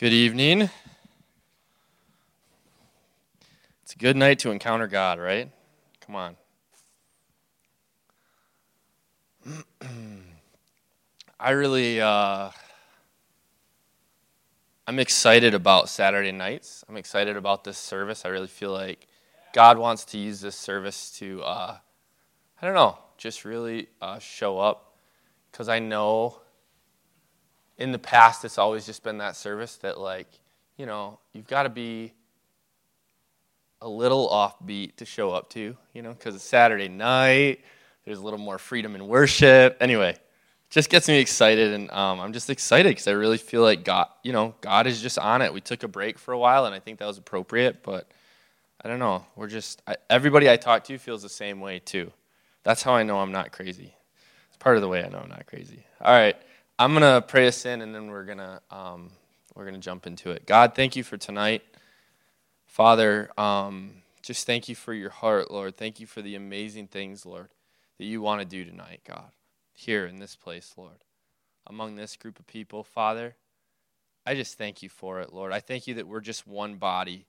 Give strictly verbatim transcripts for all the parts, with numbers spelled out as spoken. Good evening. It's a good night to encounter God, right? Come on. I really, uh, I'm excited about Saturday nights. I'm excited about this service. I really feel like God wants to use this service to, uh, I don't know, just really uh, show up, because I know in the past, it's always just been that service that, like, you know, you've got to be a little offbeat to show up to, you know, because it's Saturday night, there's a little more freedom in worship. Anyway, just gets me excited, and um, I'm just excited because I really feel like God, you know, God is just on it. We took a break for a while, and I think that was appropriate, but I don't know. We're just, I, everybody I talk to feels the same way, too. That's how I know I'm not crazy. It's part of the way I know I'm not crazy. All right. I'm gonna pray us in, and then we're gonna um, we're gonna jump into it. God, thank you for tonight, Father. Um, just thank you for your heart, Lord. Thank you for the amazing things, Lord, that you want to do tonight, God, here in this place, Lord, among this group of people, Father. I just thank you for it, Lord. I thank you that we're just one body,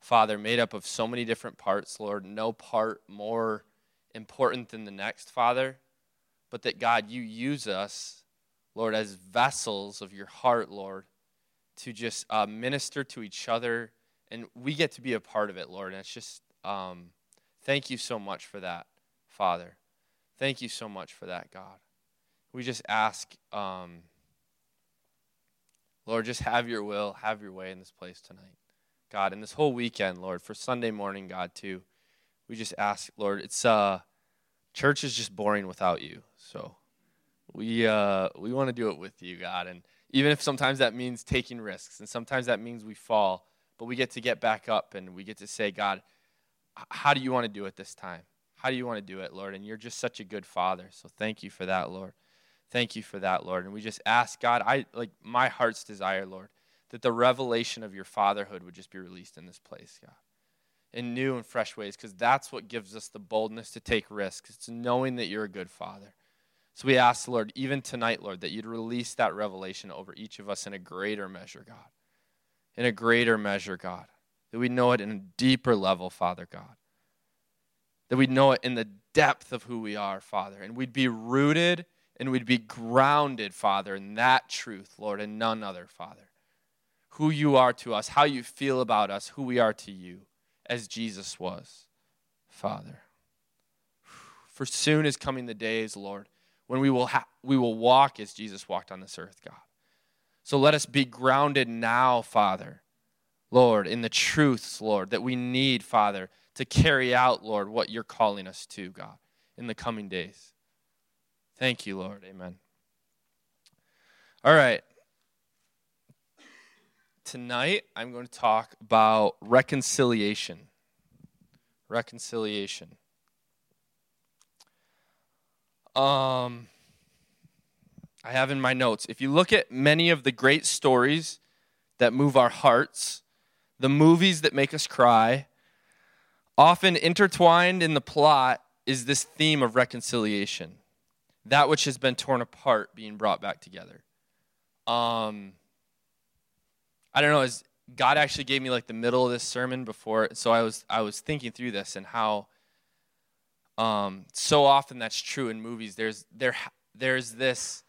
Father, made up of so many different parts, Lord. No part more important than the next, Father, but that, God, you use us, Lord, as vessels of your heart, Lord, to just uh, minister to each other, and we get to be a part of it, Lord, and it's just, um, thank you so much for that, Father. Thank you so much for that, God. We just ask, um, Lord, just have your will, have your way in this place tonight, God, and this whole weekend, Lord, for Sunday morning, God, too. We just ask, Lord, it's, uh, church is just boring without you, so. We uh, we want to do it with you, God, and even if sometimes that means taking risks, and sometimes that means we fall, but we get to get back up, and we get to say, God, how do you want to do it this time? How do you want to do it, Lord? And you're just such a good Father, so thank you for that, Lord. Thank you for that, Lord. And we just ask, God, I like my heart's desire, Lord, that the revelation of your fatherhood would just be released in this place, God, in new and fresh ways, because that's what gives us the boldness to take risks. It's knowing that you're a good Father. So we ask, Lord, even tonight, Lord, that you'd release that revelation over each of us in a greater measure, God. In a greater measure, God. That we know it in a deeper level, Father God. That we know it in the depth of who we are, Father. And we'd be rooted and we'd be grounded, Father, in that truth, Lord, and none other, Father. Who you are to us, how you feel about us, who we are to you, as Jesus was, Father. For soon is coming the days, Lord, when we will ha- we will walk as Jesus walked on this earth, God. So let us be grounded now, Father, Lord, in the truths, Lord, that we need, Father, to carry out, Lord, what you're calling us to, God, in the coming days. Thank you, Lord. Amen. All right. Tonight, I'm going to talk about reconciliation. Reconciliation. Um, I have in my notes, if you look at many of the great stories that move our hearts, the movies that make us cry, often intertwined in the plot is this theme of reconciliation, that which has been torn apart being brought back together. Um, I don't know, is God actually gave me like the middle of this sermon before, so I was I was thinking through this and how Um, so often that's true in movies. There's there there's this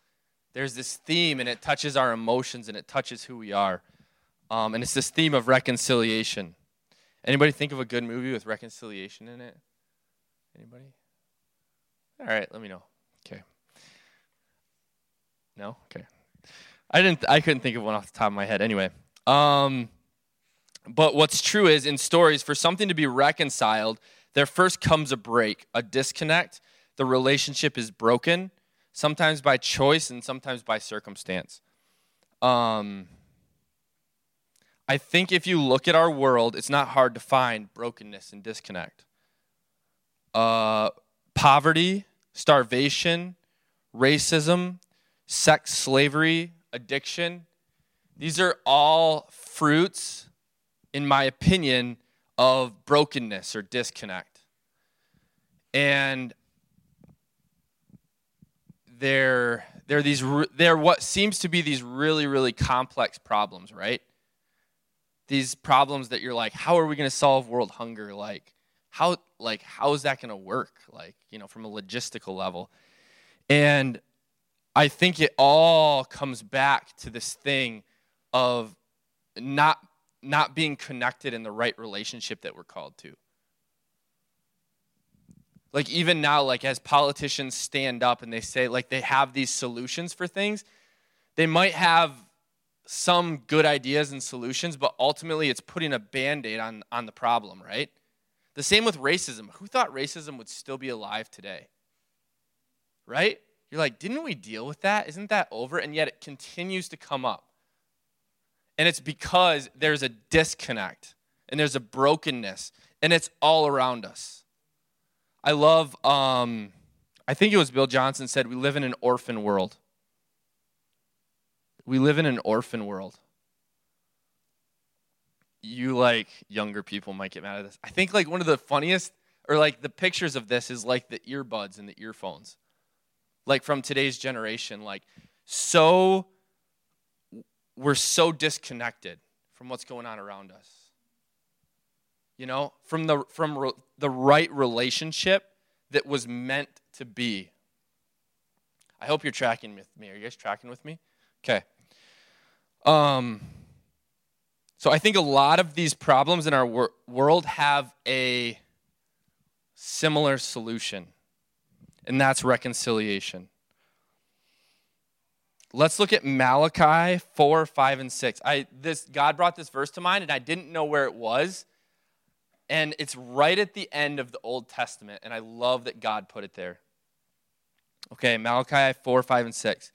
there's this theme, and it touches our emotions, and it touches who we are. Um, and it's this theme of reconciliation. Anybody think of a good movie with reconciliation in it? Anybody? All right, let me know. Okay. No? Okay. I didn't. I couldn't think of one off the top of my head. Anyway. Um, but what's true is in stories, for something to be reconciled, there first comes a break, a disconnect. The relationship is broken, sometimes by choice and sometimes by circumstance. Um, I think if you look at our world, it's not hard to find brokenness and disconnect. Uh, poverty, starvation, racism, sex slavery, addiction. These are all fruits, in my opinion, of brokenness or disconnect. And they're they're these they're what seems to be these really, really complex problems, right? These problems that you're like, how are we going to solve world hunger? Like, how like how is that going to work? Like, you know, from a logistical level. And I think it all comes back to this thing of not not being connected in the right relationship that we're called to. Like, even now, like, as politicians stand up and they say, like, they have these solutions for things, they might have some good ideas and solutions, but ultimately it's putting a Band-Aid on, on the problem, right? The same with racism. Who thought racism would still be alive today? Right? You're like, didn't we deal with that? Isn't that over? And yet it continues to come up. And it's because there's a disconnect and there's a brokenness, and it's all around us. I love, um, I think it was Bill Johnson said, we live in an orphan world. We live in an orphan world. You, like, younger people might get mad at this. I think, like, one of the funniest, or, like, the pictures of this is, like, the earbuds and the earphones. Like, from today's generation, like, so, we're so disconnected from what's going on around us. You know, from the from re- the right relationship that was meant to be. I hope you're tracking with me. Are you guys tracking with me? Okay. Um. So I think a lot of these problems in our wor- world have a similar solution, and that's reconciliation. Let's look at Malachi four, five, and six. I this God brought this verse to mind, and I didn't know where it was. And it's right at the end of the Old Testament, and I love that God put it there. Okay, Malachi four, five, and six.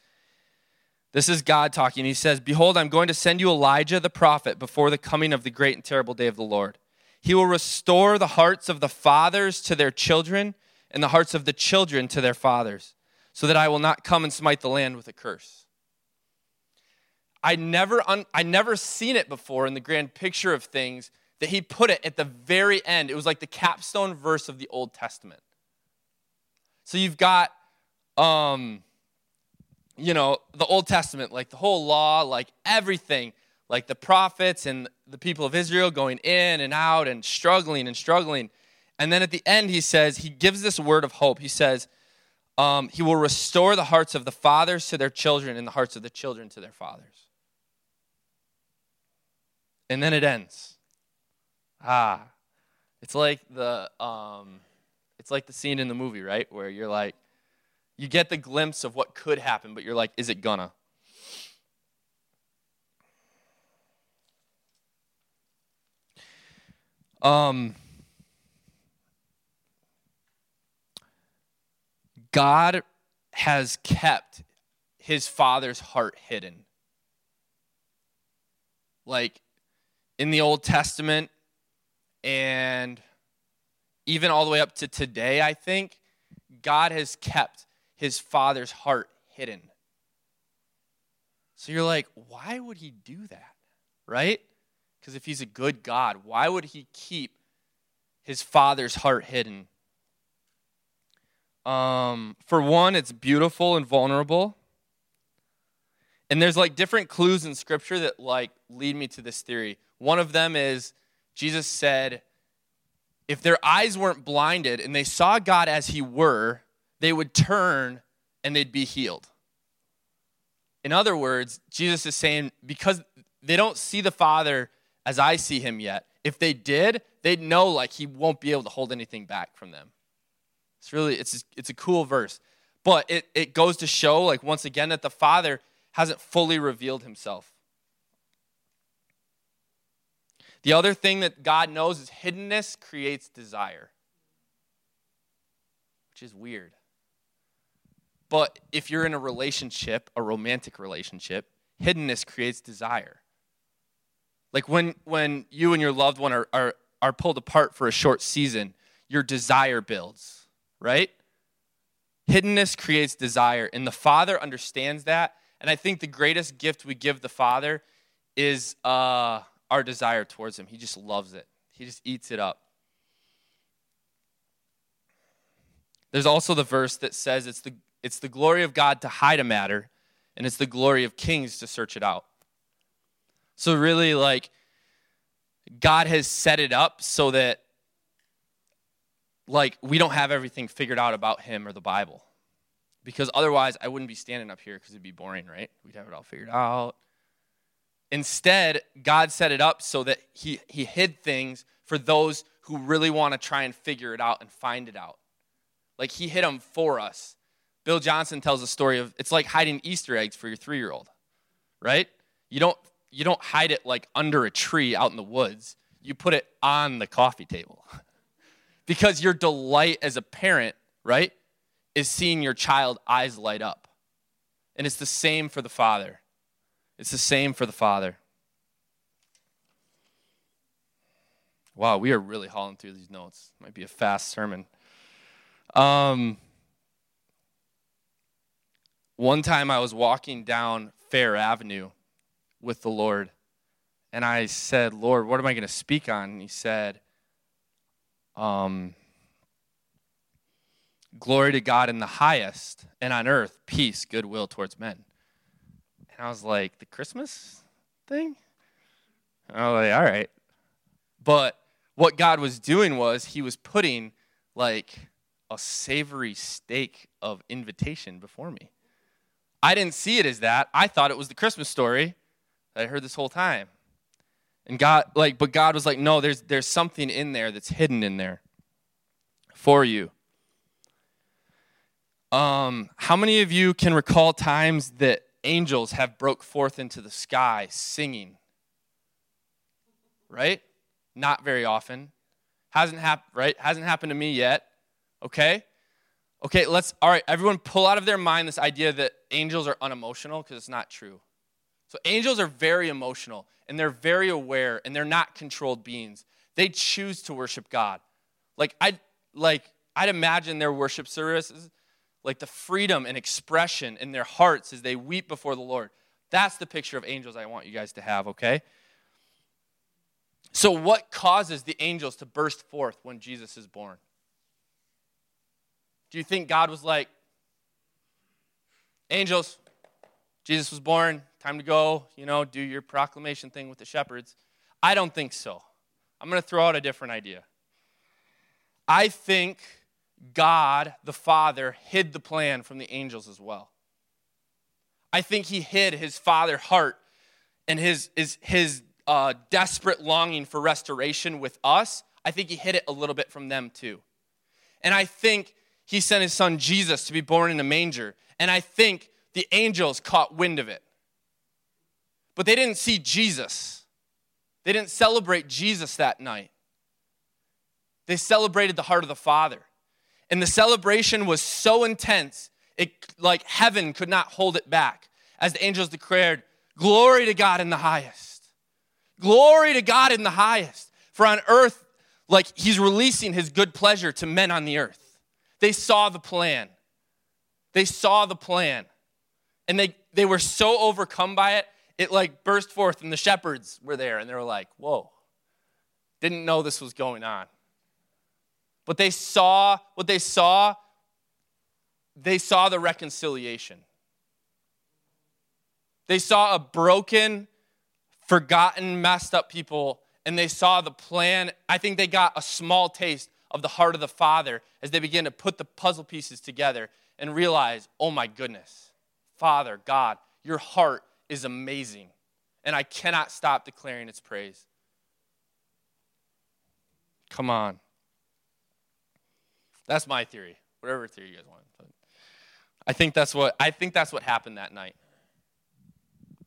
This is God talking. He says, "Behold, I'm going to send you Elijah the prophet before the coming of the great and terrible day of the Lord. He will restore the hearts of the fathers to their children and the hearts of the children to their fathers, so that I will not come and smite the land with a curse." I never, un- I never seen it before in the grand picture of things, that he put it at the very end. It was like the capstone verse of the Old Testament. So you've got, um, you know, the Old Testament, like the whole law, like everything, like the prophets and the people of Israel going in and out and struggling and struggling. And then at the end, he says, he gives this word of hope. He says, um, he will restore the hearts of the fathers to their children and the hearts of the children to their fathers. And then it ends. Ah, it's like the um, it's like the scene in the movie, right? Where you're like, you get the glimpse of what could happen, but you're like, is it gonna? Um, God has kept his Father's heart hidden. Like, in the Old Testament, and even all the way up to today, I think, God has kept his Father's heart hidden. So you're like, why would he do that, right? Because if he's a good God, why would he keep his Father's heart hidden? Um, for one, it's beautiful and vulnerable. And there's, like, different clues in Scripture that, like, lead me to this theory. One of them is, Jesus said, if their eyes weren't blinded and they saw God as he were, they would turn and they'd be healed. In other words, Jesus is saying, because they don't see the Father as I see him yet, if they did, they'd know, like, he won't be able to hold anything back from them. It's really, it's it's a cool verse. But it, it goes to show, like, once again, that the Father hasn't fully revealed himself. The other thing that God knows is hiddenness creates desire, which is weird. But if you're in a relationship, a romantic relationship, hiddenness creates desire. Like when when you and your loved one are, are, are pulled apart for a short season, your desire builds, right? Hiddenness creates desire, and the Father understands that. And I think the greatest gift we give the Father is... Uh, our desire towards him. He just loves it. He just eats it up. There's also the verse that says it's the It's the glory of God to hide a matter, and it's the glory of kings to search it out. So really, like, God has set it up so that, like, we don't have everything figured out about him or the Bible. Because otherwise, I wouldn't be standing up here because it'd be boring, right? We'd have it all figured out. Instead, God set it up so that he, he hid things for those who really want to try and figure it out and find it out. Like, he hid them for us. Bill Johnson tells a story of, it's like hiding Easter eggs for your three-year-old, right? You don't you don't hide it, like, under a tree out in the woods. You put it on the coffee table. Because your delight as a parent, right, is seeing your child's eyes light up. And it's the same for the Father. It's the same for the Father. Wow, we are really hauling through these notes. Might be a fast sermon. Um, one time I was walking down Fair Avenue with the Lord, and I said, Lord, what am I going to speak on? And he said, um, glory to God in the highest, and on earth, peace, goodwill towards men. And I was like, the Christmas thing? And I was like, all right. But what God was doing was he was putting, like, a savory steak of invitation before me. I didn't see it as that. I thought it was the Christmas story that I heard this whole time. And God, like, but God was like, no, there's there's something in there that's hidden in there for you. Um, how many of you can recall times that angels have broke forth into the sky singing? Right? Not very often. Hasn't happened, right? Hasn't happened to me yet. Okay? Okay, let's, all right, everyone pull out of their mind this idea that angels are unemotional, because it's not true. So angels are very emotional, and they're very aware, and they're not controlled beings. They choose to worship God. Like, I'd, like, I'd imagine their worship services, like the freedom and expression in their hearts as they weep before the Lord. That's the picture of angels I want you guys to have, okay? So what causes the angels to burst forth when Jesus is born? Do you think God was like, angels, Jesus was born, time to go, you know, do your proclamation thing with the shepherds? I don't think so. I'm going to throw out a different idea. I think God, the Father, hid the plan from the angels as well. I think he hid his Father heart and his, his, his uh, desperate longing for restoration with us. I think he hid it a little bit from them too. And I think he sent his son Jesus to be born in a manger. And I think the angels caught wind of it. But they didn't see Jesus. They didn't celebrate Jesus that night. They celebrated the heart of the Father. And the celebration was so intense, it, like, heaven could not hold it back. As the angels declared, glory to God in the highest. Glory to God in the highest. For on earth, like, he's releasing his good pleasure to men on the earth. They saw the plan. They saw the plan. And they, they were so overcome by it, it, like, burst forth, and the shepherds were there, and they were like, whoa, didn't know this was going on. But they saw what they saw. They saw the reconciliation. They saw a broken, forgotten, messed up people, and they saw the plan. I think they got a small taste of the heart of the Father as they begin to put the puzzle pieces together and realize, oh my goodness, Father, God, your heart is amazing, and I cannot stop declaring its praise. Come on. That's my theory, whatever theory you guys want. But I think that's what I think that's what happened that night.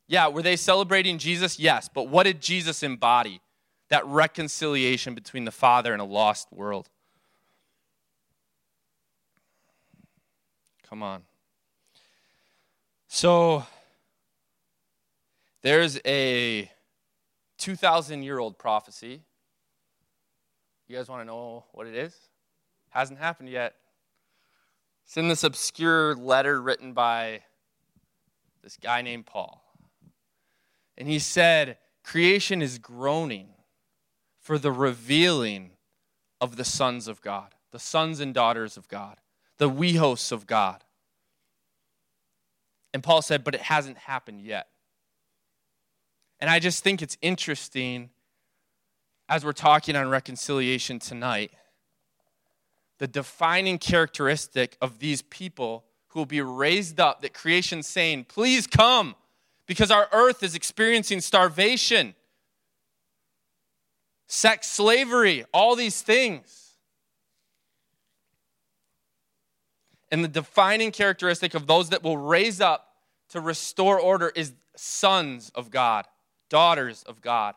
Yeah, were they celebrating Jesus? Yes, but what did Jesus embody? That reconciliation between the Father and a lost world. Come on. So, there's a two thousand year old prophecy. You guys want to know what it is? Hasn't happened yet. It's in this obscure letter written by this guy named Paul. And he said, creation is groaning for the revealing of the sons of God, the sons and daughters of God, the we hosts of God. And Paul said, but it hasn't happened yet. And I just think it's interesting, as we're talking on reconciliation tonight, the defining characteristic of these people who will be raised up, that creation's saying, please come, because our earth is experiencing starvation, sex slavery, all these things. And the defining characteristic of those that will raise up to restore order is sons of God, daughters of God,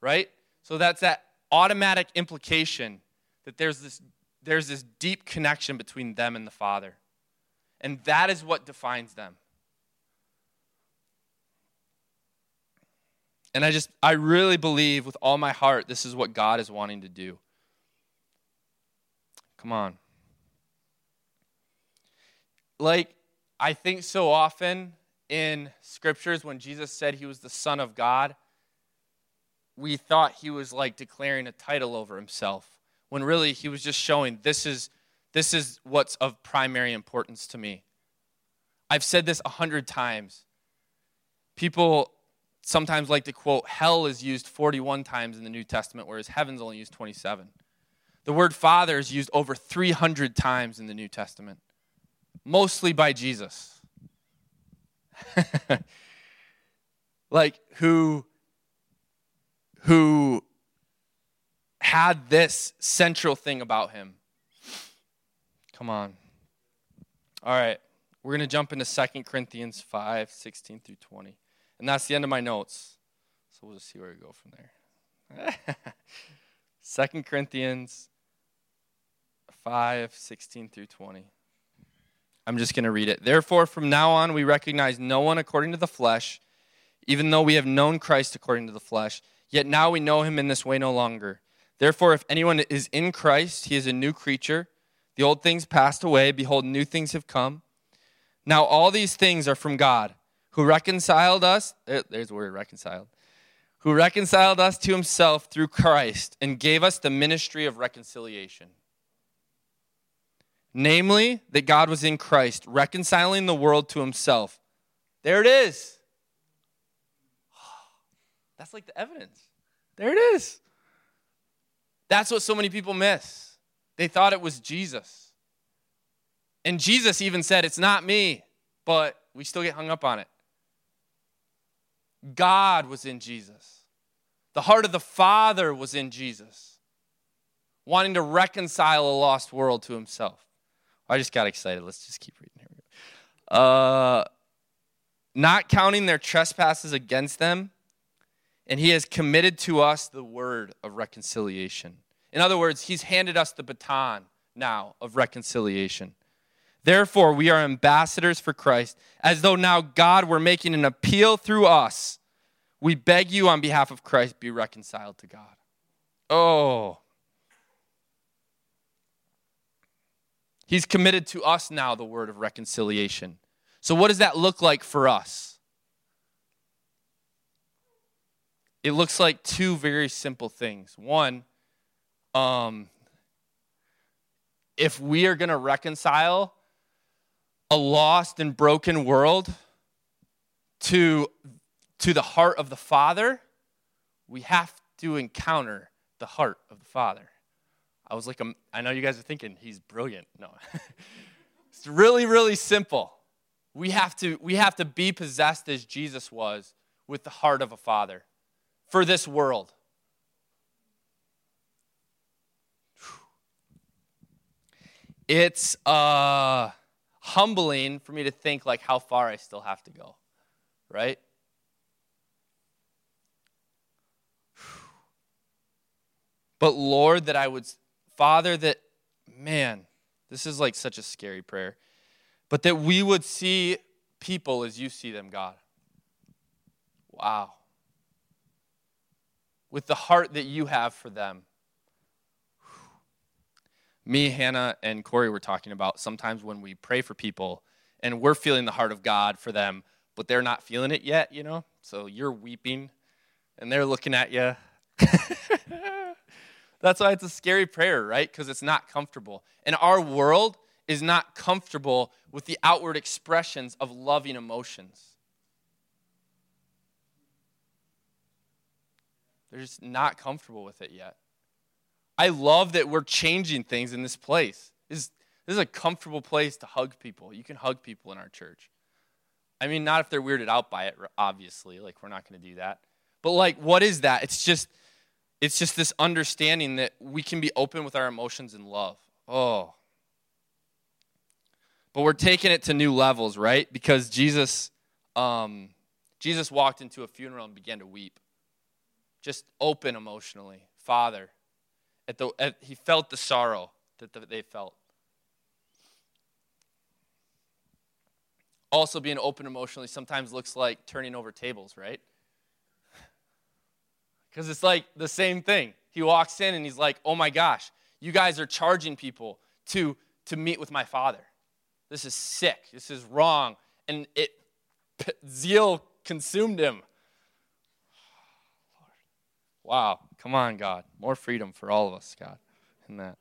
right? So that's that automatic implication that there's this, there's this deep connection between them and the Father. And that is what defines them. And I just, I really believe with all my heart, this is what God is wanting to do. Come on. Like, I think so often in scriptures when Jesus said he was the Son of God, we thought he was like declaring a title over himself, when really he was just showing this is This is what's of primary importance to me. I've said this a hundred times. People sometimes like to quote, hell is used forty-one times in the New Testament, whereas heaven's only used twenty-seven. The word Father is used over three hundred times in the New Testament, mostly by Jesus. Like who, who had this central thing about him. Come on. All right. We're going to jump into Second Corinthians five, sixteen through twenty. And that's the end of my notes. So we'll just see where we go from there. Second Corinthians five, sixteen through twenty. I'm just going to read it. Therefore, from now on, we recognize no one according to the flesh, even though we have known Christ according to the flesh, yet now we know him in this way no longer. Therefore, if anyone is in Christ, he is a new creature. The old things passed away. Behold, new things have come. Now all these things are from God, who reconciled us. There, there's the word reconciled. Who reconciled us to himself through Christ and gave us the ministry of reconciliation. Namely, that God was in Christ, reconciling the world to himself. There it is. That's like the evidence. There it is. That's what so many people miss. They thought it was Jesus. And Jesus even said, it's not me, but we still get hung up on it. God was in Jesus. The heart of the Father was in Jesus, wanting to reconcile a lost world to himself. I just got excited. Let's just keep reading. Here we go. Uh, not counting their trespasses against them, and he has committed to us the word of reconciliation. In other words, he's handed us the baton now of reconciliation. Therefore, we are ambassadors for Christ, as though now God were making an appeal through us. We beg you on behalf of Christ, be reconciled to God. Oh. He's committed to us now the word of reconciliation. So what does that look like for us? It looks like two very simple things. One, Um, if we are going to reconcile a lost and broken world to, to the heart of the Father, we have to encounter the heart of the Father. I was like, I know you guys are thinking he's brilliant. No, it's really, really simple. We have to, we have to be possessed as Jesus was with the heart of a Father for this world. It's uh, humbling for me to think like how far I still have to go, right? But Lord, that I would, Father, that, man, this is like such a scary prayer, but that we would see people as you see them, God. Wow. With the heart that you have for them. Me, Hannah, and Corey were talking about sometimes when we pray for people and we're feeling the heart of God for them, but they're not feeling it yet, you know? So you're weeping and they're looking at you. That's why it's a scary prayer, right? Because it's not comfortable. And our world is not comfortable with the outward expressions of loving emotions. They're just not comfortable with it yet. I love that we're changing things in this place. This, this is a comfortable place to hug people. You can hug people in our church. I mean, not if they're weirded out by it, obviously. Like, we're not going to do that. But, like, what is that? It's just it's just this understanding that we can be open with our emotions and love. Oh. But we're taking it to new levels, right? Because Jesus, um, Jesus walked into a funeral and began to weep. Just open emotionally. Father. At the, at, he felt the sorrow that the, they felt. Also, being open emotionally sometimes looks like turning over tables, right? Because it's like the same thing. He walks in and he's like, oh my gosh, you guys are charging people to, to meet with my father. This is sick. This is wrong. And it p- zeal consumed him. Wow, come on, God. More freedom for all of us, God, in that.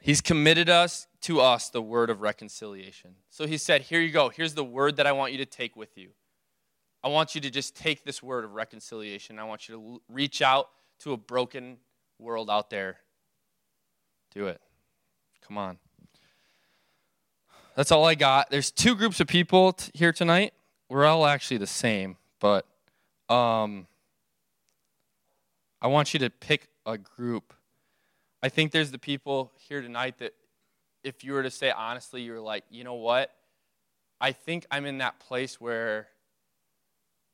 He's committed us to us the word of reconciliation. So he said, here you go. Here's the word that I want you to take with you. I want you to just take this word of reconciliation. I want you to reach out to a broken world out there. Do it. Come on. That's all I got. There's two groups of people t- here tonight. We're all actually the same, but... Um, I want you to pick a group. I think there's the people here tonight that if you were to say honestly, you're like, you know what? I think I'm in that place where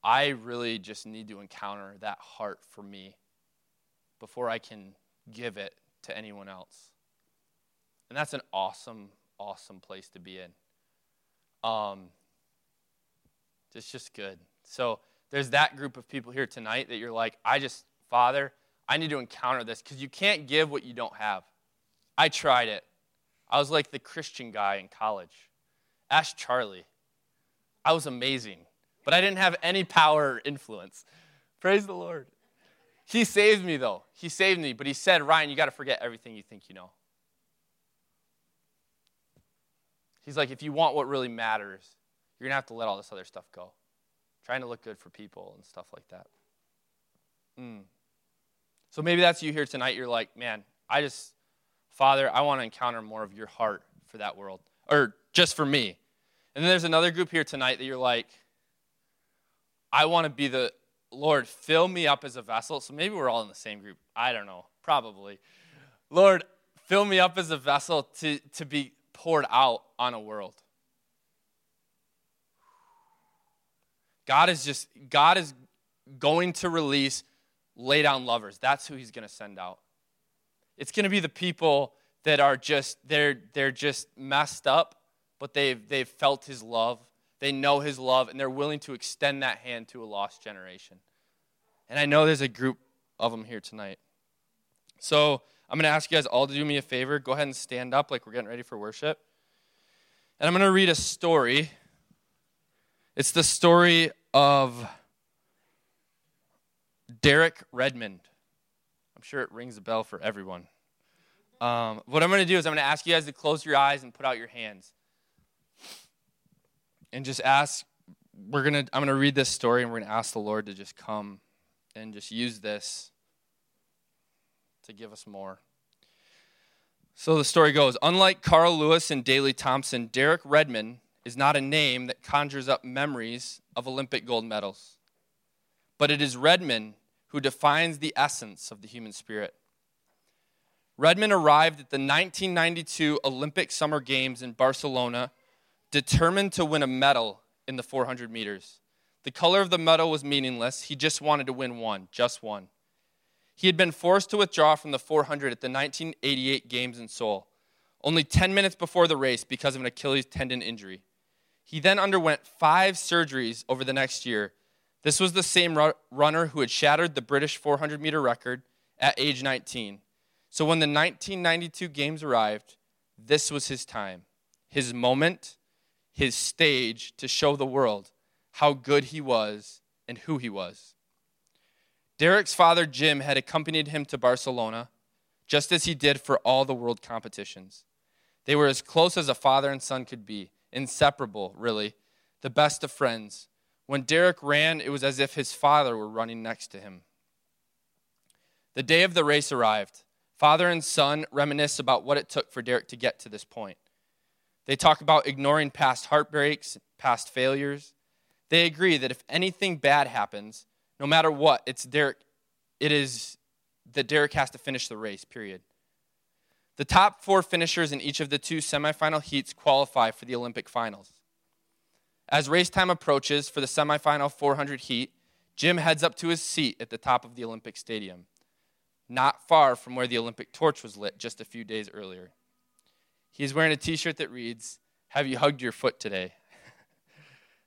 I really just need to encounter that heart for me before I can give it to anyone else. And that's an awesome, awesome place to be in. Um, it's just good. So, there's that group of people here tonight that you're like, I just, Father, I need to encounter this. Because you can't give what you don't have. I tried it. I was like the Christian guy in college. Ask Charlie. I was amazing. But I didn't have any power or influence. Praise the Lord. He saved me, though. He saved me. But he said, Ryan, you got to forget everything you think you know. He's like, if you want what really matters, you're going to have to let all this other stuff go. Trying to look good for people and stuff like that. Mm. So maybe that's you here tonight. You're like, man, I just, Father, I want to encounter more of your heart for that world. Or just for me. And then there's another group here tonight that you're like, I want to be the, Lord, fill me up as a vessel. So maybe we're all in the same group. I don't know. Probably. Lord, fill me up as a vessel to, to be poured out on a world. God is just, God is going to release lay down lovers. That's who he's going to send out. It's going to be the people that are just, they're they're just messed up, but they've, they've felt his love. They know his love, and they're willing to extend that hand to a lost generation. And I know there's a group of them here tonight. So I'm going to ask you guys all to do me a favor. Go ahead and stand up like we're getting ready for worship. And I'm going to read a story. It's the story of Derek Redmond. I'm sure it rings a bell for everyone. Um, what I'm going to do is I'm going to ask you guys to close your eyes and put out your hands. And just ask, we're going to, I'm going to read this story and we're going to ask the Lord to just come and just use this to give us more. So the story goes, unlike Carl Lewis and Daley Thompson, Derek Redmond is not a name that conjures up memories of Olympic gold medals. But it is Redmond who defines the essence of the human spirit. Redmond arrived at the nineteen ninety-two Olympic Summer Games in Barcelona, determined to win a medal in the four hundred meters. The color of the medal was meaningless. He just wanted to win one, just one. He had been forced to withdraw from the four hundred at the nineteen eighty-eight Games in Seoul, only ten minutes before the race because of an Achilles tendon injury. He then underwent five surgeries over the next year. This was the same runner who had shattered the British four hundred meter record at age nineteen. So when the nineteen ninety-two Games arrived, this was his time, his moment, his stage to show the world how good he was and who he was. Derek's father, Jim, had accompanied him to Barcelona. just as he did for all the world competitions. They were as close as a father and son could be, inseparable, really, the best of friends. When Derek ran, it was as if his father were running next to him. The day of the race arrived. Father and son reminisce about what it took for Derek to get to this point. They talk about ignoring past heartbreaks, past failures. They agree that if anything bad happens, no matter what, it's Derek. It is that Derek has to finish the race, period. The top four finishers in each of the two semifinal heats qualify for the Olympic finals. As race time approaches for the semifinal four hundred heat, Jim heads up to his seat at the top of the Olympic Stadium, not far from where the Olympic torch was lit just a few days earlier. He's wearing a t-shirt that reads, "Have you hugged your foot today?"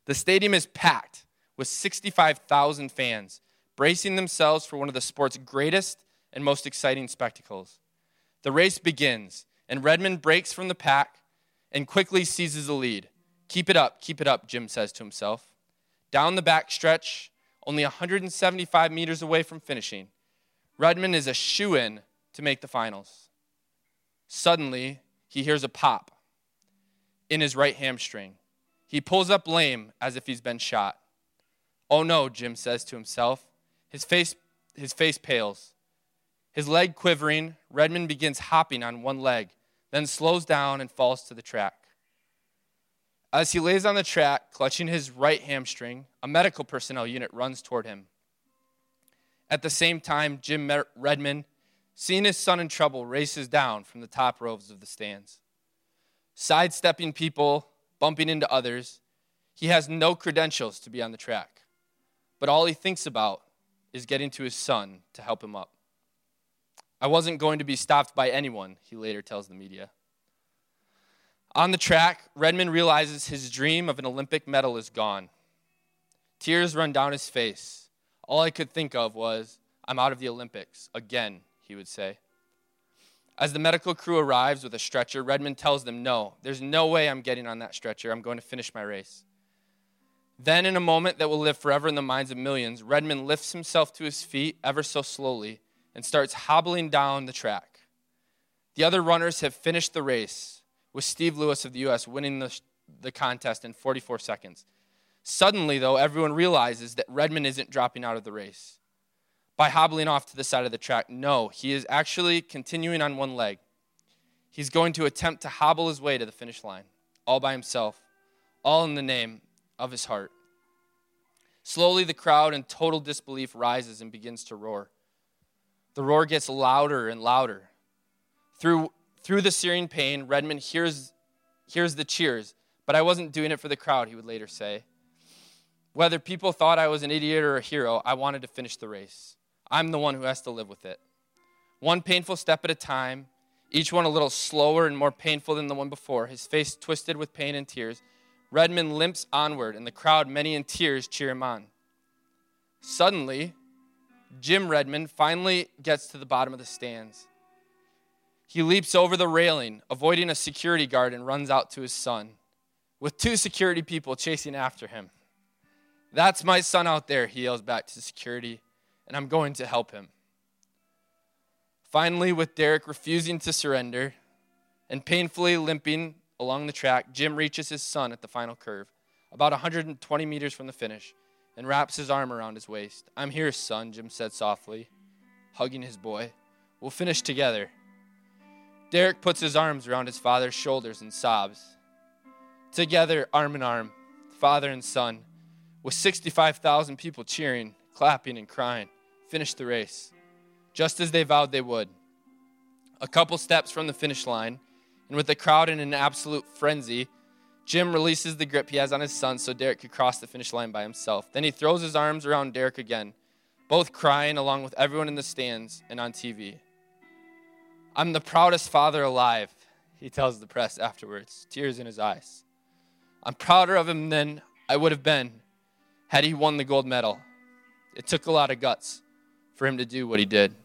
The stadium is packed with sixty-five thousand fans, bracing themselves for one of the sport's greatest and most exciting spectacles. The race begins, and Redmond breaks from the pack and quickly seizes the lead. "Keep it up, keep it up," Jim says to himself. Down the back stretch, only one hundred seventy-five meters away from finishing, Redmond is a shoo-in to make the finals. Suddenly, he hears a pop in his right hamstring. He pulls up lame as if he's been shot. "Oh no," Jim says to himself. His face, his face pales. His leg quivering, Redmond begins hopping on one leg, then slows down and falls to the track. As he lays on the track, clutching his right hamstring, a medical personnel unit runs toward him. At the same time, Jim Redmond, seeing his son in trouble, races down from the top rows of the stands. Sidestepping people, bumping into others, he has no credentials to be on the track. But all he thinks about is getting to his son to help him up. "I wasn't going to be stopped by anyone," he later tells the media. On the track, Redmond realizes his dream of an Olympic medal is gone. Tears run down his face. "All I could think of was, I'm out of the Olympics again," he would say. As the medical crew arrives with a stretcher, Redmond tells them, "No, there's no way I'm getting on that stretcher. I'm going to finish my race." Then, in a moment that will live forever in the minds of millions, Redmond lifts himself to his feet ever so slowly and starts hobbling down the track. The other runners have finished the race, with Steve Lewis of the U S winning the, the contest in forty-four seconds. Suddenly, though, everyone realizes that Redmond isn't dropping out of the race. By hobbling off to the side of the track, no, he is actually continuing on one leg. He's going to attempt to hobble his way to the finish line, all by himself, all in the name of his heart. Slowly, the crowd in total disbelief rises and begins to roar. The roar gets louder and louder. Through through the searing pain, Redmond hears, hears the cheers, "But I wasn't doing it for the crowd," he would later say. "Whether people thought I was an idiot or a hero, I wanted to finish the race. I'm the one who has to live with it." One painful step at a time, each one a little slower and more painful than the one before, his face twisted with pain and tears, Redmond limps onward, and the crowd, many in tears, cheer him on. Suddenly, Jim Redmond finally gets to the bottom of the stands. He leaps over the railing, avoiding a security guard, and runs out to his son, with two security people chasing after him. "That's my son out there," he yells back to security, "and I'm going to help him." Finally, with Derek refusing to surrender and painfully limping along the track, Jim reaches his son at the final curve, about one hundred twenty meters from the finish, and wraps his arm around his waist. "I'm here, son," Jim said softly, hugging his boy. "We'll finish together." Derek puts his arms around his father's shoulders and sobs. Together, arm in arm, father and son, with sixty-five thousand people cheering, clapping, and crying, finish the race, just as they vowed they would. A couple steps from the finish line, and with the crowd in an absolute frenzy, Jim releases the grip he has on his son so Derek could cross the finish line by himself. Then he throws his arms around Derek again, both crying along with everyone in the stands and on T V. "I'm the proudest father alive," he tells the press afterwards, tears in his eyes. "I'm prouder of him than I would have been had he won the gold medal. It took a lot of guts for him to do what he did."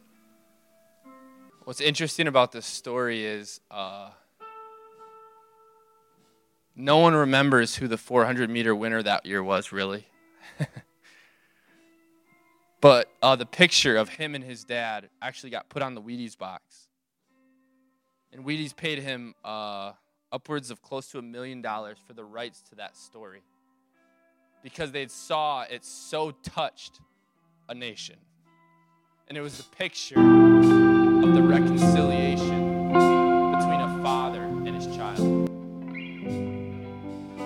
What's interesting about this story is... Uh, No one remembers who the four hundred meter winner that year was, really. But uh, the picture of him and his dad actually got put on the Wheaties box And Wheaties paid him uh, upwards of close to a million dollars for the rights to that story, because they saw it so touched a nation. And it was the picture...